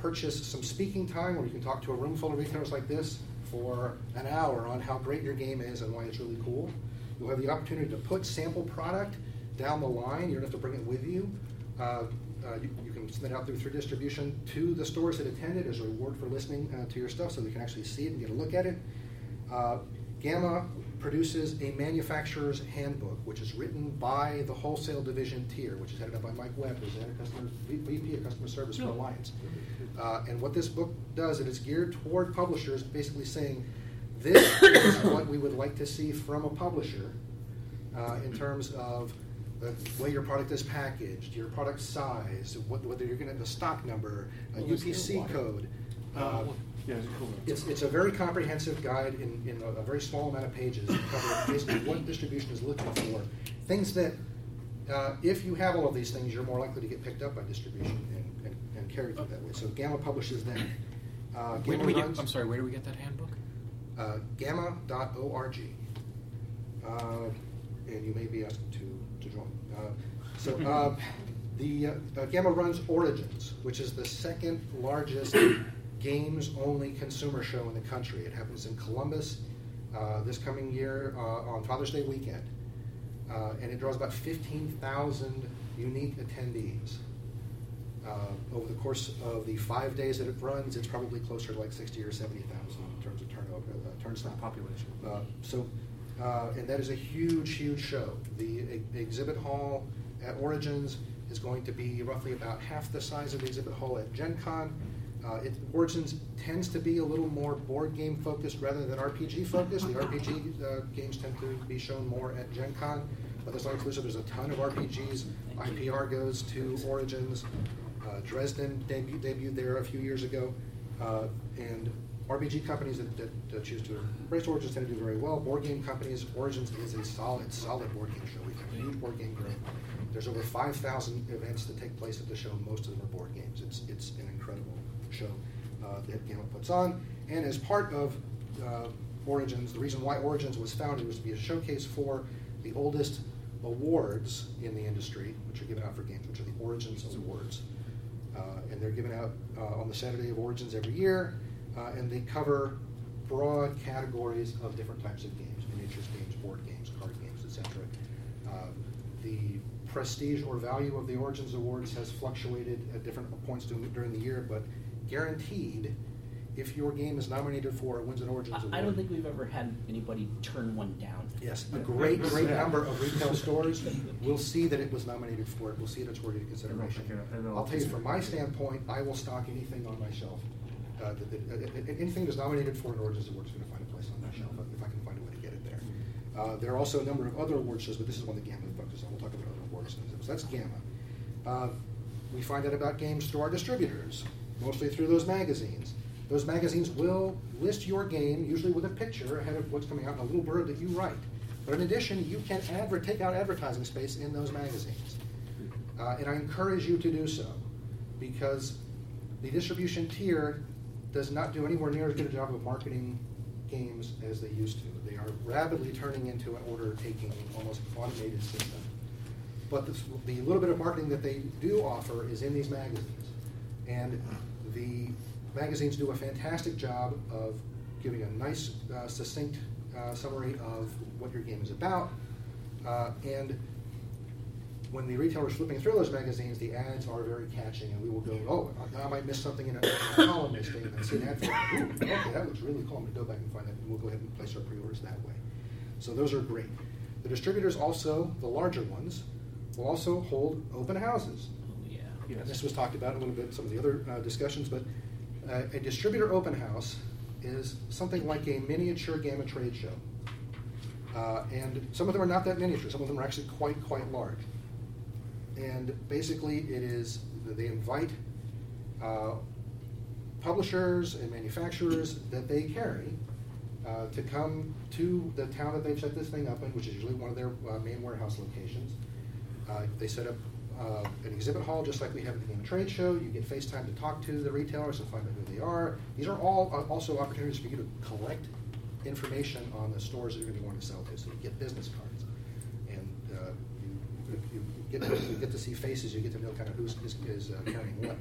purchase some speaking time where you can talk to a room full of retailers like this for an hour on how great your game is and why it's really cool. You'll have the opportunity to put sample product down the line. You don't have to bring it with you. You can send it out through distribution to the stores that attended as a reward for listening to your stuff, so they can actually see it and get a look at it. GAMA produces a manufacturer's handbook, which is written by the wholesale division tier, which is headed up by Mike Webb, who's the VP of Customer Service for Alliance. And what this book does, it is geared toward publishers, basically saying, this is what we would like to see from a publisher in terms of the way your product is packaged, your product size, whether you're going to have a stock number, a UPC code. Yeah, it's a very comprehensive guide in a very small amount of pages that cover basically what distribution is looking for. Things that, if you have all of these things, you're more likely to get picked up by distribution and carried through that way. So GAMA publishes that. Where do we get that handbook? GAMA.org. And you may be asked to join. GAMA runs Origins, which is the second largest games-only consumer show in the country. It happens in Columbus this coming year on Father's Day weekend. And it draws about 15,000 unique attendees. Over the course of the 5 days that it runs, it's probably closer to like 60 or 70,000 in terms of turnstile population. And that is a huge show. The exhibit hall at Origins is going to be roughly about half the size of the exhibit hall at Gen Con. Origins tends to be a little more board game focused rather than RPG focused. The RPG games tend to be shown more at Gen Con, but that's not inclusive. There's a ton of RPGs. IPR goes to Origins. Dresden debuted there a few years ago, and RPG companies that choose to embrace Origins tend to do very well. Board game companies, Origins is a solid board game show. We have huge board game growth. There's over 5,000 events that take place at the show. Most of them are board games. It's an incredible show that GAMA puts on. And as part of Origins, the reason why Origins was founded was to be a showcase for the oldest awards in the industry, which are given out for games, which are the Origins Awards. And they're given out on the Saturday of Origins every year, and they cover broad categories of different types of games, miniatures games, board games, card games, etc. The prestige or value of the Origins Awards has fluctuated at different points during the year, but guaranteed, if your game is nominated for or wins an Origins Award. I don't think we've ever had anybody turn one down. Yes, a great number of retail stores will see that it was nominated for it. We'll see that it's worthy of consideration. I'll tell you, from my standpoint, I will stock anything on my shelf. Anything that's nominated for an Origins Award is going to find a place on my shelf, if I can find a way to get it there. There are also a number of other award shows, but this is one that GAMA focuses on. We'll talk about other awards. So that's GAMA. We find out about games through our distributors, mostly through those magazines. Those magazines will list your game, usually with a picture ahead of what's coming out in a little blurb that you write. But in addition, you can take out advertising space in those magazines. And I encourage you to do so, because the distribution tier does not do anywhere near as good a job of marketing games as they used to. They are rapidly turning into an order-taking, almost automated system. But the little bit of marketing that they do offer is in these magazines. And the magazines do a fantastic job of giving a nice, succinct summary of what your game is about. And when the retailer's flipping through those magazines, the ads are very catching, and we will go, oh, I might miss something in a column this day, and I see an ad for it. Ooh, okay, that looks really cool. I'm going to go back and find that, and we'll go ahead and place our pre-orders that way. So those are great. The distributors also, the larger ones, will also hold open houses. Oh, yeah. Yes. And this was talked about a little bit in some of the other discussions, but a distributor open house is something like a miniature GAMA trade show. And some of them are not that miniature. Some of them are actually quite large. And basically, it is they invite publishers and manufacturers that they carry to come to the town that they've set this thing up in, which is usually one of their main warehouse locations. They set up an exhibit hall, just like we have at the Game Trade Show. You get FaceTime to talk to the retailers and find out who they are. These are all also opportunities for you to collect information on the stores that you're going to want to sell to. So you get business cards, and you get to see faces. You get to know kind of who is carrying what.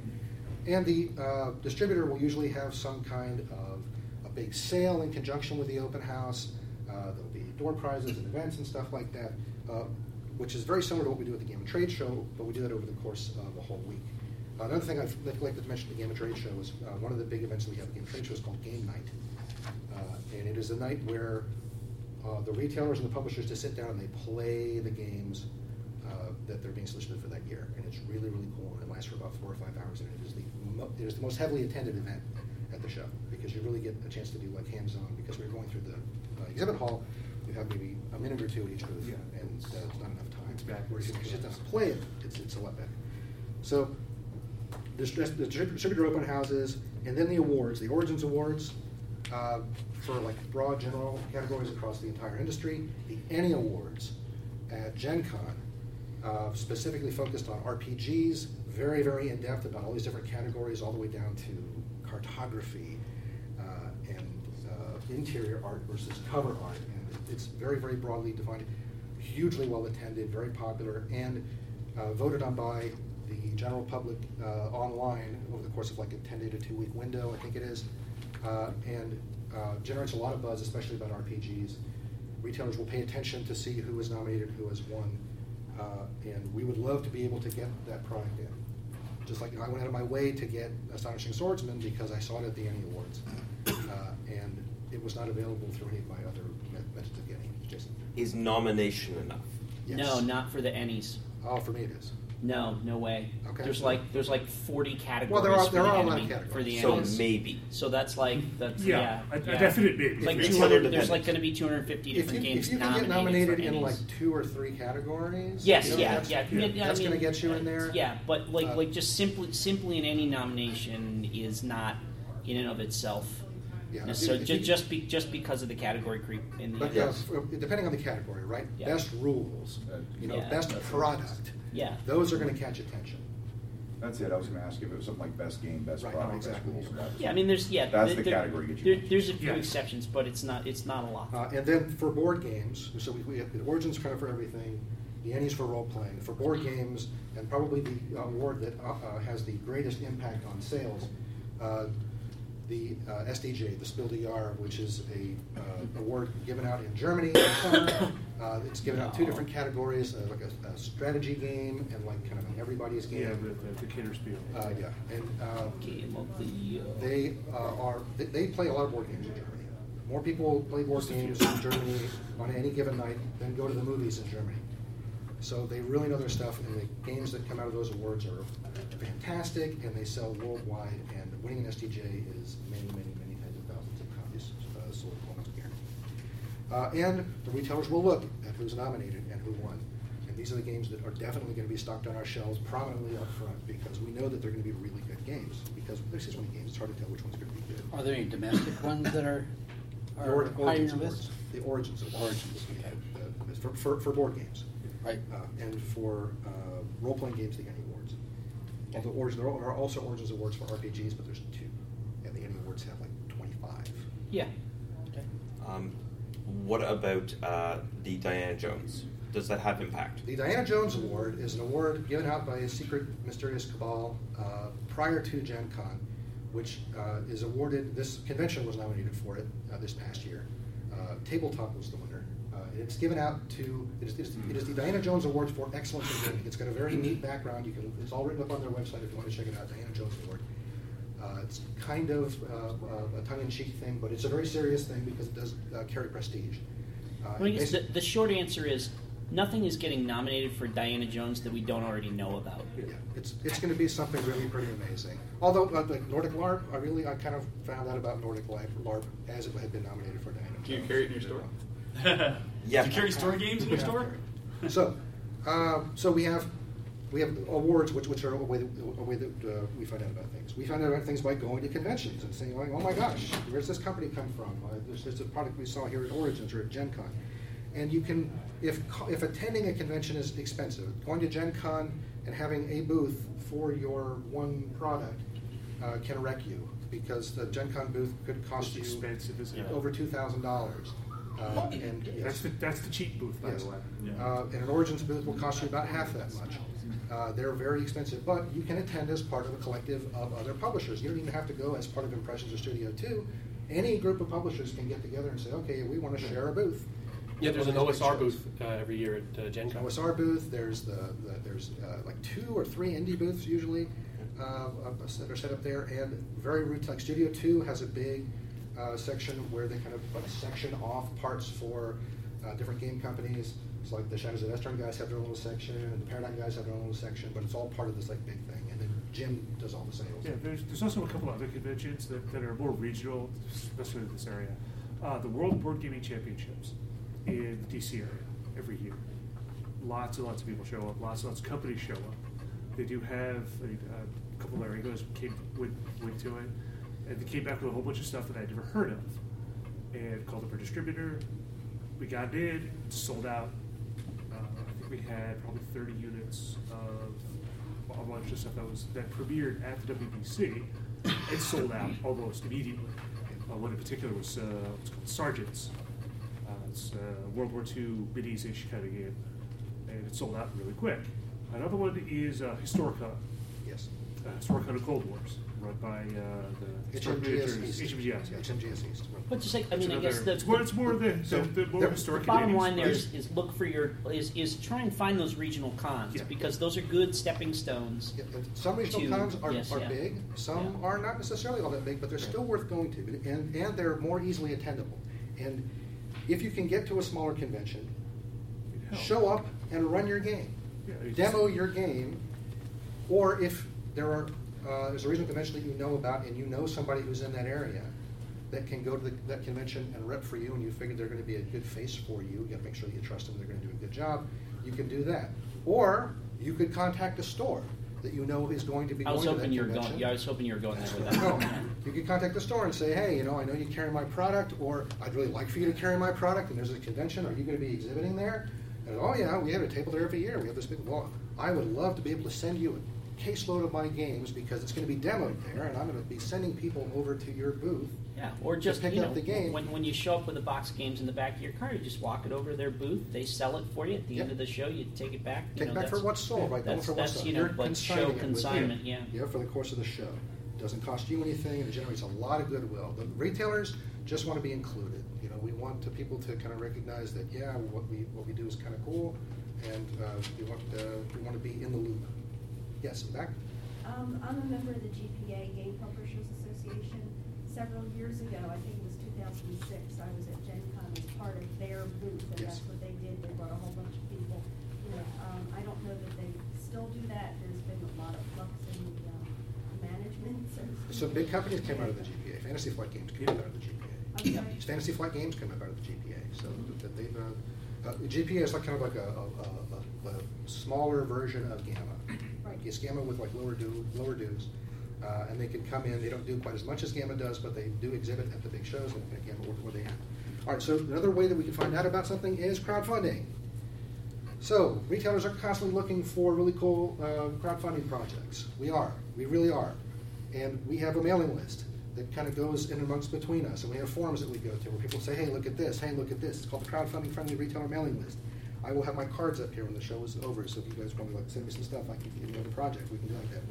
And the distributor will usually have some kind of a big sale in conjunction with the open house. There'll be door prizes and events and stuff like that, which is very similar to what we do at the Game and Trade Show, but we do that over the course of a whole week. Another thing I'd like to mention at the Game and Trade Show is one of the big events that we have at the Game and Trade Show is called Game Night. And it is a night where the retailers and the publishers just sit down and they play the games that they're being solicited for that year. And it's really, really cool, and it lasts for about 4 or 5 hours, and it is the most heavily attended event at the show, because you really get a chance to do like hands-on, because we're going through the exhibit hall. We have maybe a minute or two at each booth, and that's not enough time. It's bad. Whereas if you sit down and play it, it's a lot better. So the distributor open houses, and then the awards, the Origins Awards, for like broad general categories across the entire industry. The Ennie Awards at Gen Con, specifically focused on RPGs, very, very in-depth about all these different categories, all the way down to cartography and interior art versus cover art. And it's very, very broadly defined, hugely well-attended, very popular, and voted on by the general public online over the course of like a 10-day to 2-week window, I think it is, and generates a lot of buzz, especially about RPGs. Retailers will pay attention to see who is nominated, who has won, and we would love to be able to get that product in. Just like I went out of my way to get Astonishing Swordsman because I saw it at the Ennie Awards, and it was not available through any of my other methods of getting it. Jason. Is nomination enough? Yes. No, not for the Ennies. Oh, for me it is. No way. Okay. There's like 40 categories. Well, there are a lot of categories for the Ennies. So maybe. So that's a definite maybe. Like 200. There's like going to be 250 different games. If you can get nominated in like 2 or 3 categories. Yes. That's going to get you in there. Yeah, but like just simply in any nomination is not in and of itself. Yeah. Necessarily. Just because of the category creep. Depending on the category, right? Yeah. Best rules. Best product. Yeah. Those are going to catch attention. That's it. I was going to ask you if it was something like best game, best product, exactly. Best rules. Yeah, I mean, there's that's the category. There's a few exceptions, but it's not a lot. And then for board games, so we have the Origins kind of for everything, the Ennies for role playing, for board games, and probably the award that has the greatest impact on sales, the SDJ, the SpieldJahr, which is a award given out in Germany. It's given out 2 different categories, like a strategy game and like kind of an everybody's game. Yeah, the Kinderspiel. Game of the year. They play a lot of board games in Germany. More people play board games in Germany on any given night than go to the movies in Germany. So they really know their stuff, and the games that come out of those awards are fantastic, and they sell worldwide. And winning an SDJ is many tens of thousands of copies sold almost guaranteed. And the retailers will look at who's nominated and who won. And these are the games that are definitely going to be stocked on our shelves prominently up front, because we know that they're going to be really good games. Because there's just so many games, it's hard to tell which one's going to be good. Are there any domestic ones that are high in your list? The Origins Awards. For board games. right? And for role-playing games, the Ennie Awards. Okay. Although there are also Origins Awards for RPGs, but there's two, and the Ennie Awards have like 25. Yeah. Okay. What about the Diana Jones? Does that have impact? The Diana Jones Award is an award given out by a secret, mysterious cabal prior to Gen Con, which is awarded. This convention was nominated for it this past year. Tabletop was the winner. It's given out to. It is the Diana Jones Award for Excellence in Gaming. It's got a very neat background. It's all written up on their website if you want to check it out. Diana Jones Award. It's kind of a tongue-in-cheek thing, but it's a very serious thing because it does carry prestige. Well, I guess the short answer is nothing is getting nominated for Diana Jones that we don't already know about. Yeah, it's going to be something really pretty amazing. Although like Nordic LARP, I kind of found out about Nordic LARP as it had been nominated for Diana Jones. Do you carry it in your store? Yeah. Do you carry store games in your store? So we have awards, which are a way that we find out about things. We find out about things by going to conventions and saying, "Oh my gosh, where's this company come from? There's a product we saw here at Origins or at Gen Con." And you can, if attending a convention is expensive, going to Gen Con and having a booth for your one product can wreck you, because the Gen Con booth could cost you over $2,000. That's the cheap booth, by the way. Yeah. And an Origins booth will cost you about half that much. They're very expensive, but you can attend as part of a collective of other publishers. You don't even have to go as part of Impressions or Studio 2. Any group of publishers can get together and say, okay, we want to share a booth. Yeah, there's an OSR booth every year at Gen Con. OSR booth, there's like 2 or 3 indie booths usually that are set up there, and very roots, like Studio 2 has a big section where they kind of section off parts for different game companies. It's like the Shadows of Estern guys have their little section, and the Paradigm guys have their own little section, but it's all part of this like big thing. And then Jim does all the sales. Yeah, there's also a couple other conventions that are more regional, especially in this area. The World Board Gaming Championships in the DC area every year. Lots and lots of people show up. Lots and lots of companies show up. They do have a couple of Larigos went to it. And they came back with a whole bunch of stuff that I'd never heard of, and called up our distributor. We got in, sold out. I think we had probably 30 units of a bunch of stuff that premiered at the WBC. It sold out almost immediately. One in particular was what's called Sergeants. It's a World War II minis-ish kind of game, and it sold out really quick. Another one is Historicon. Yes. Historicon of Cold Wars. Run by the HMGS East. But just like, I guess it's more the historic. The bottom line there is look for is try and find those regional cons, because those are good stepping stones. Yeah, some regional cons are big. Some are not necessarily all that big, but they're still worth going to, and they're more easily attendable. And if you can get to a smaller convention, show up and run your game, demo your game, or if there are. There's a regional convention that you know about, and you know somebody who's in that area that can go to that convention and rep for you, and you figure they're going to be a good face for you. You got to make sure that you trust them; they're going to do a good job. You can do that, or you could contact a store that you know is going to be going to that convention. I was hoping you were going there with that. No. You could contact the store and say, "Hey, I know you carry my product, or I'd really like for you to carry my product. And there's a convention. Are you going to be exhibiting there?" And we have a table there every year. We have this big wall. I would love to be able to send you a caseload of my games, because it's going to be demoed there, and I'm going to be sending people over to your booth. Yeah, or just to pick up the game. When you show up with a box of games in the back of your car, you just walk it over to their booth. They sell it for you at the end of the show. You take it back. Take it back for what's sold, right? That's, show consignment. For the course of the show, it doesn't cost you anything, and it generates a lot of goodwill. The retailers just want to be included. We want people to kind of recognize that what we do is kind of cool, and we want to be in the loop. Yes, I'm back. I'm a member of the GPA, Game Publishers Association. Several years ago, I think it was 2006, I was at Gen Con as part of their booth, and that's what they did. They brought a whole bunch of people. I don't know that they still do that. There's been a lot of flux in the management. So big companies came out of the GPA. Fantasy Flight Games came out of the GPA. Okay. Fantasy Flight Games came out of the GPA. So that they've GPA is like a smaller version of GAMA. It's GAMA with like lower dues, and they can come in. They don't do quite as much as GAMA does, but they do exhibit at the big shows at GAMA where they have. All right, so another way that we can find out about something is crowdfunding. So retailers are constantly looking for really cool crowdfunding projects. We are. We really are. And we have a mailing list that kind of goes in amongst between us. And we have forums that we go to where people say, hey, look at this. Hey, look at this. It's called the Crowdfunding Friendly Retailer Mailing List. I will have my cards up here when the show is over, so if you guys want to send me some stuff, I can give you another project. We can do like that.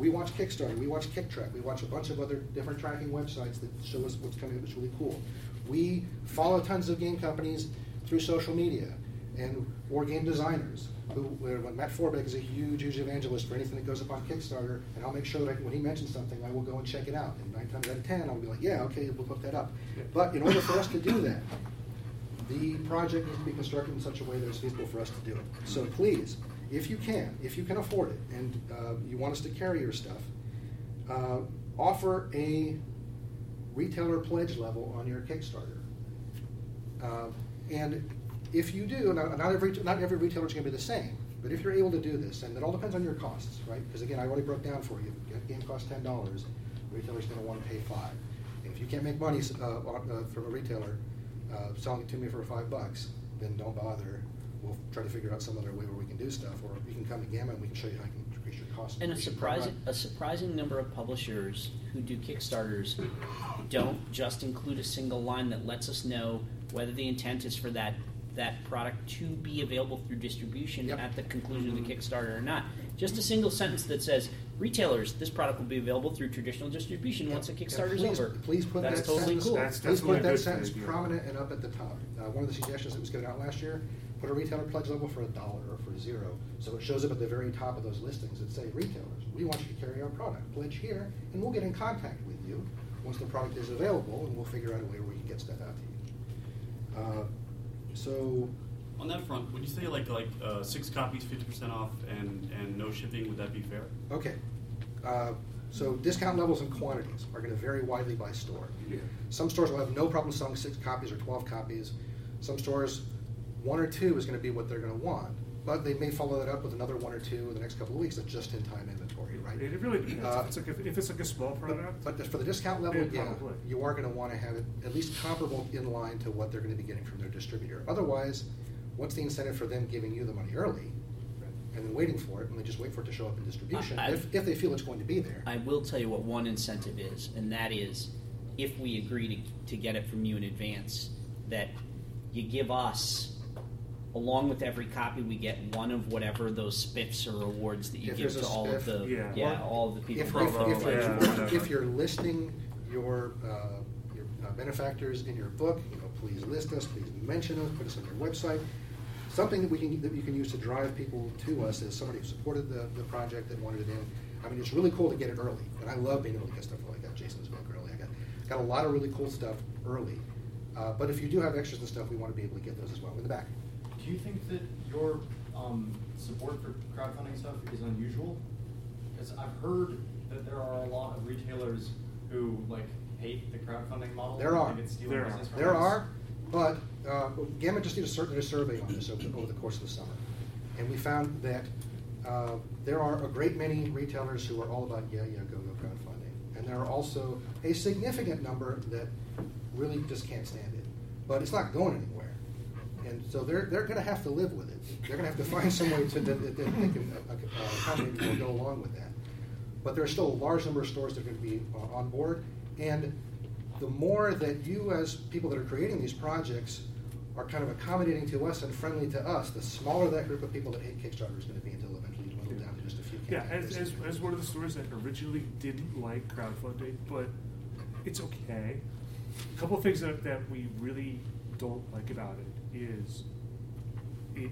We watch Kickstarter. We watch KickTrack. We watch a bunch of other different tracking websites that show us what's coming up that's really cool. We follow tons of game companies through social media and or game designers. Matt Forbeck is a huge, huge evangelist for anything that goes up on Kickstarter, and I'll make sure that when he mentions something, I will go and check it out. And 9 times out of 10, I'll be like, yeah, okay, we'll hook that up. But in order for us to do that, the project needs to be constructed in such a way that it's feasible for us to do it. So please, if you can afford it, and you want us to carry your stuff, offer a retailer pledge level on your Kickstarter. And if you do, not every retailer is going to be the same, but if you're able to do this, and it all depends on your costs, right? Because again, I already broke down for you. If a game costs $10, the retailer's going to want to pay $5. And if you can't make money from a retailer selling it to me for $5, then don't bother. We'll try to figure out some other way where we can do stuff, or you can come to Gamma and we can show you how you can increase your cost. And a surprising number of publishers who do Kickstarters don't just include a single line that lets us know whether the intent is for that product to be available through distribution at the conclusion of the Kickstarter or not. Just a single sentence that says, retailers, this product will be available through traditional distribution once the Kickstarter is over. Please put that sentence, cool. Please put that sentence prominent and up at the top. One of the suggestions that was given out last year, put a retailer pledge level for $1 or for $0, so it shows up at the very top of those listings that say, retailers, we want you to carry our product. Pledge here, and we'll get in contact with you once the product is available, and we'll figure out a way where we can get stuff out to you. So on that front, would you say like 6 copies, 50% off, and no shipping? Would that be fair? Okay. So discount levels and quantities are going to vary widely by store. Yeah. Some stores will have no problem selling 6 copies or 12 copies. Some stores, 1 or 2 is going to be what they're going to want, but they may follow that up with another 1 or 2 in the next couple of weeks. That's just in time inventory, right? It really depends. If it's like a small product. But for the discount level, you are going to want to have it at least comparable in line to what they're going to be getting from their distributor. Otherwise, what's the incentive for them giving you the money early and then waiting for it, and they just wait for it to show up in distribution if they feel it's going to be there? I will tell you what one incentive is, and that is if we agree to get it from you in advance, that you give us, along with every copy, we get one of whatever those spiffs or awards that you give to all of the all of the people. If you're listing your benefactors in your book, please list us, please mention us, put us on your website. Something that you can use to drive people to us is somebody who supported the project that wanted it in. I mean, it's really cool to get it early, and I love being able to get stuff early. I got Jason's book early. I got a lot of really cool stuff early. But if you do have extras and stuff, we want to be able to get those as well in the back. Do you think that your support for crowdfunding stuff is unusual? Because I've heard that there are a lot of retailers who hate the crowdfunding model. There are, but Gamma just did a survey on this over the course of the summer, and we found that there are a great many retailers who are all about go crowdfunding, and there are also a significant number that really just can't stand it, but it's not going anywhere, and so they're going to have to live with it. They're going to have to find some way that they can go along with that. But there are still a large number of stores that are going to be on board. And the more that you, as people that are creating these projects, are kind of accommodating to us and friendly to us, the smaller that group of people that hate Kickstarter is going to be until eventually you dwindle down to just a few. Yeah, as one of the stores that originally didn't like crowdfunding, but it's okay. A couple of things that we really don't like about it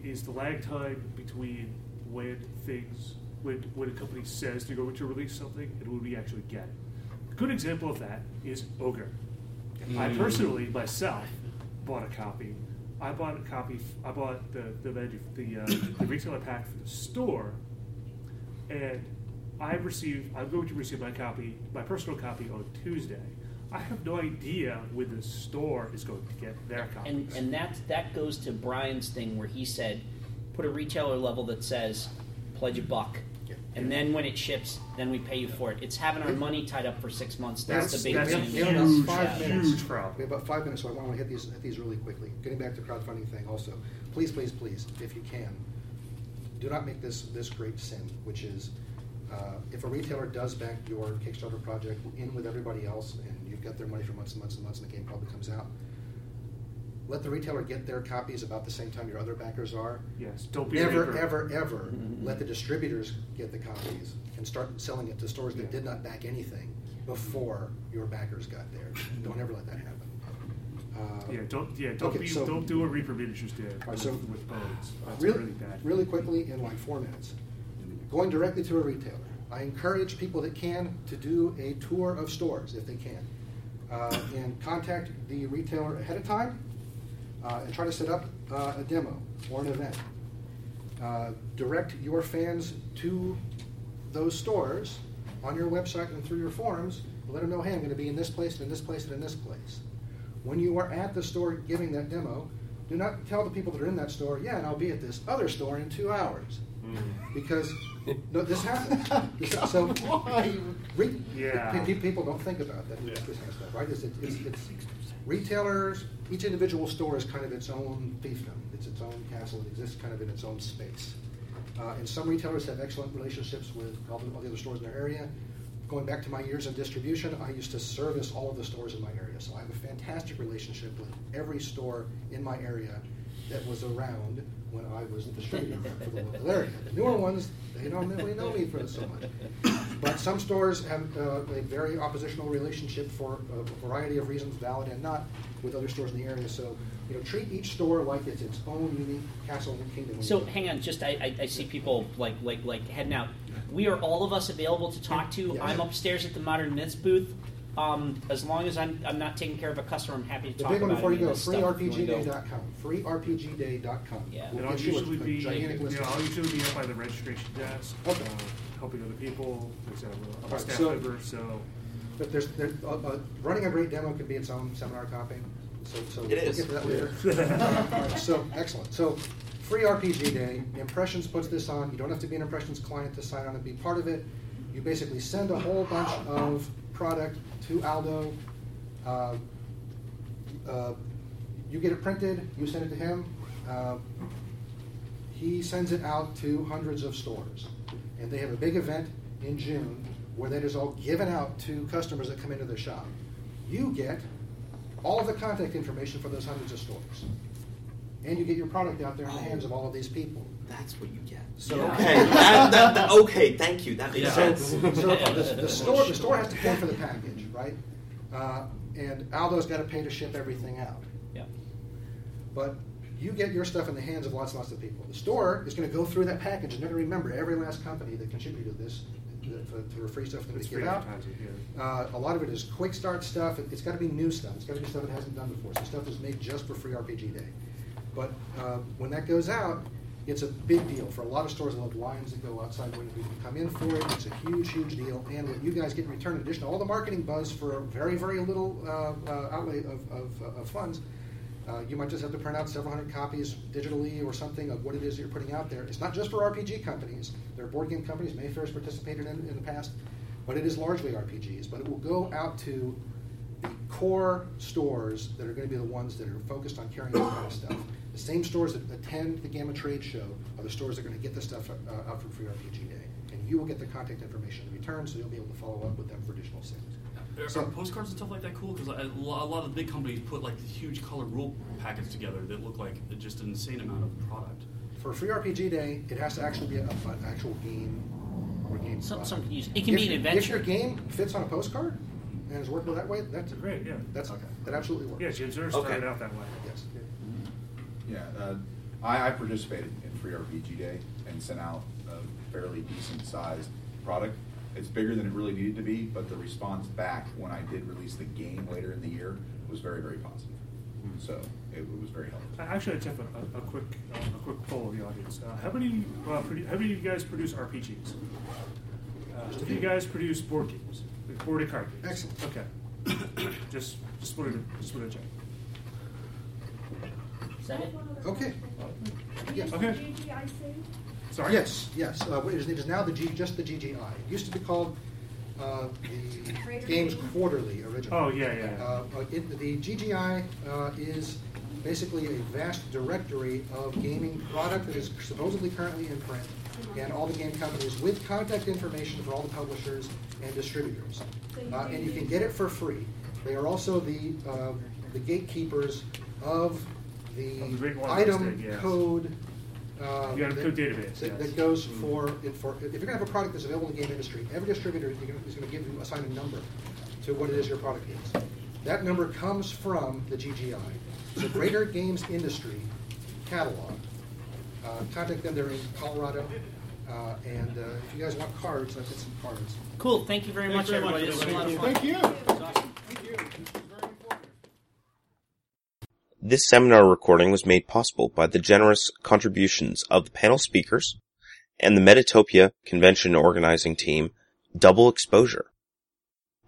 is the lag time between when a company says they're going to release something and when we actually get it. Good example of that is Ogre. I personally myself bought a copy. I bought the retailer pack for the store, and I'm going to receive my personal copy on Tuesday. I have no idea when the store is going to get their copy. And that goes to Brian's thing where he said, put a retailer level that says, pledge $1. And then when it ships, then we pay you for it. It's having our money tied up for 6 months. That's the big thing. We have about 5 minutes, so I want to hit these really quickly. Getting back to the crowdfunding thing also. Please, please, please, if you can, do not make this great sin, which is if a retailer does back your Kickstarter project in with everybody else and you've got their money for months and months and months and the game probably comes out, let the retailer get their copies about the same time your other backers are. Yes, don't be ever mm-hmm. let the distributors get the copies and start selling it to stores that did not back anything before your backers got there. Don't ever let that happen. Don't do what Reproducers did with bones. That's really bad. Really quickly, in like 4 minutes, going directly to a retailer. I encourage people that can to do a tour of stores if they can, and contact the retailer ahead of time. And try to set up a demo or an event. Direct your fans to those stores on your website and through your forums. Let them know, hey, I'm going to be in this place and in this place and in this place. When you are at the store giving that demo, do not tell the people that are in that store, and I'll be at this other store in 2 hours. Because this happens. So people don't think about that. This kind of stuff, right? It's retailers, each individual store is kind of its own fiefdom. It's its own castle. It exists kind of in its own space. And some retailers have excellent relationships with all the other stores in their area. Going back to my years in distribution, I used to service all of the stores in my area. So I have a fantastic relationship with every store in my area that was around when I was distributing for the local area. The newer ones, they don't really know me for so much. But some stores have a very oppositional relationship for a variety of reasons, valid and not, with other stores in the area. So, treat each store like it's its own unique castle and kingdom. So, hang on, just I see people like heading out. We are all of us available to talk to. Yeah. I'm upstairs at the Modern Myths booth. As long as I'm not taking care of a customer, I'm happy to talk about it. The big one before you go, freerpgday.com. Freerpgday.com. Yeah. We'll I'll usually be up by the registration desk, helping other people, etc. I'm a staff member, so... But running a great demo could be its own seminar topic. So it is. We'll get to that later. So, excellent. So, Free RPG Day. Impressions puts this on. You don't have to be an Impressions client to sign on and be part of it. You basically send a whole bunch of product to Aldo. You get it printed. You send it to him. He sends it out to hundreds of stores. And they have a big event in June where that is all given out to customers that come into their shop. You get all of the contact information for those hundreds of stores. And you get your product out there in the hands of all of these people. That's what you get. So thank you. That makes sense. So the store has to pay for the package, right? And Aldo's got to pay to ship everything out. Yeah. But you get your stuff in the hands of lots and lots of people. The store is going to go through that package and they're going to remember every last company that contributed to this, to the free stuff that they give out. A lot of it is quick start stuff. It's got to be new stuff. It's got to be stuff it hasn't done before. So stuff that's made just for Free RPG Day. But when that goes out, it's a big deal. For a lot of stores, they'll have lines that go outside when people come in for it. It's a huge, huge deal. And what you guys get in return, in addition to all the marketing buzz for a very, very little outlay of funds, you might just have to print out several hundred copies digitally or something of what it is that you're putting out there. It's not just for RPG companies. There are board game companies. Mayfair's participated in the past, but it is largely RPGs. But it will go out to the core stores that are going to be the ones that are focused on carrying this kind of stuff. The same stores that attend the GAMA trade show are the stores that are going to get this stuff out from Free RPG Day. And you will get the contact information in return, so you'll be able to follow up with them for additional sales. Are postcards and stuff like that cool? Because a lot of the big companies put like the huge color rule packets together that look like just an insane amount of product. For Free RPG Day, it has to actually be an actual game or game. Some can use it. It can be an adventure. If your game fits on a postcard and is workable that way, that's great. Yeah, that's okay. That absolutely works. Yeah, Jim Zerner started out that way. Yes. Yeah, I participated in Free RPG Day and sent out a fairly decent-sized product. It's bigger than it really needed to be, but the response back when I did release the game later in the year was very, very positive. So it was very helpful. Actually, I have a quick poll of the audience. How many of you guys produce RPGs? How many of you guys produce board games, like board and card games? Excellent. Okay. just wanted to check. Is that it? Okay. Yeah. Okay. Sorry? Yes, yes. It is now just the GGI. It used to be called the Games Quarterly originally. Oh, yeah, yeah. The GGI is basically a vast directory of gaming product that is supposedly currently in print, and all the game companies with contact information for all the publishers and distributors. And you can get it for free. They are also the gatekeepers of the item code database that goes for if you're going to have a product that's available in the game industry, every distributor is going to give you assign a number to what it is your product is. That number comes from the GGI. So Greater Games Industry Catalog. Contact them. They're in Colorado. And if you guys want cards, I've got some cards. Cool. Thank you very much, everybody. This was a lot of fun. Thank you. Awesome. Thank you. Very important. This seminar recording was made possible by the generous contributions of the panel speakers and the Metatopia convention organizing team, Double Exposure.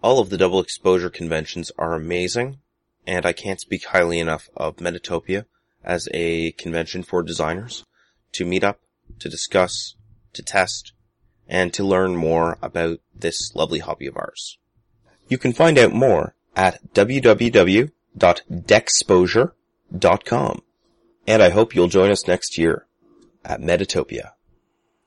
All of the Double Exposure conventions are amazing, and I can't speak highly enough of Metatopia as a convention for designers to meet up, to discuss, to test, and to learn more about this lovely hobby of ours. You can find out more at www.dexposure.com, and I hope you'll join us next year at Metatopia.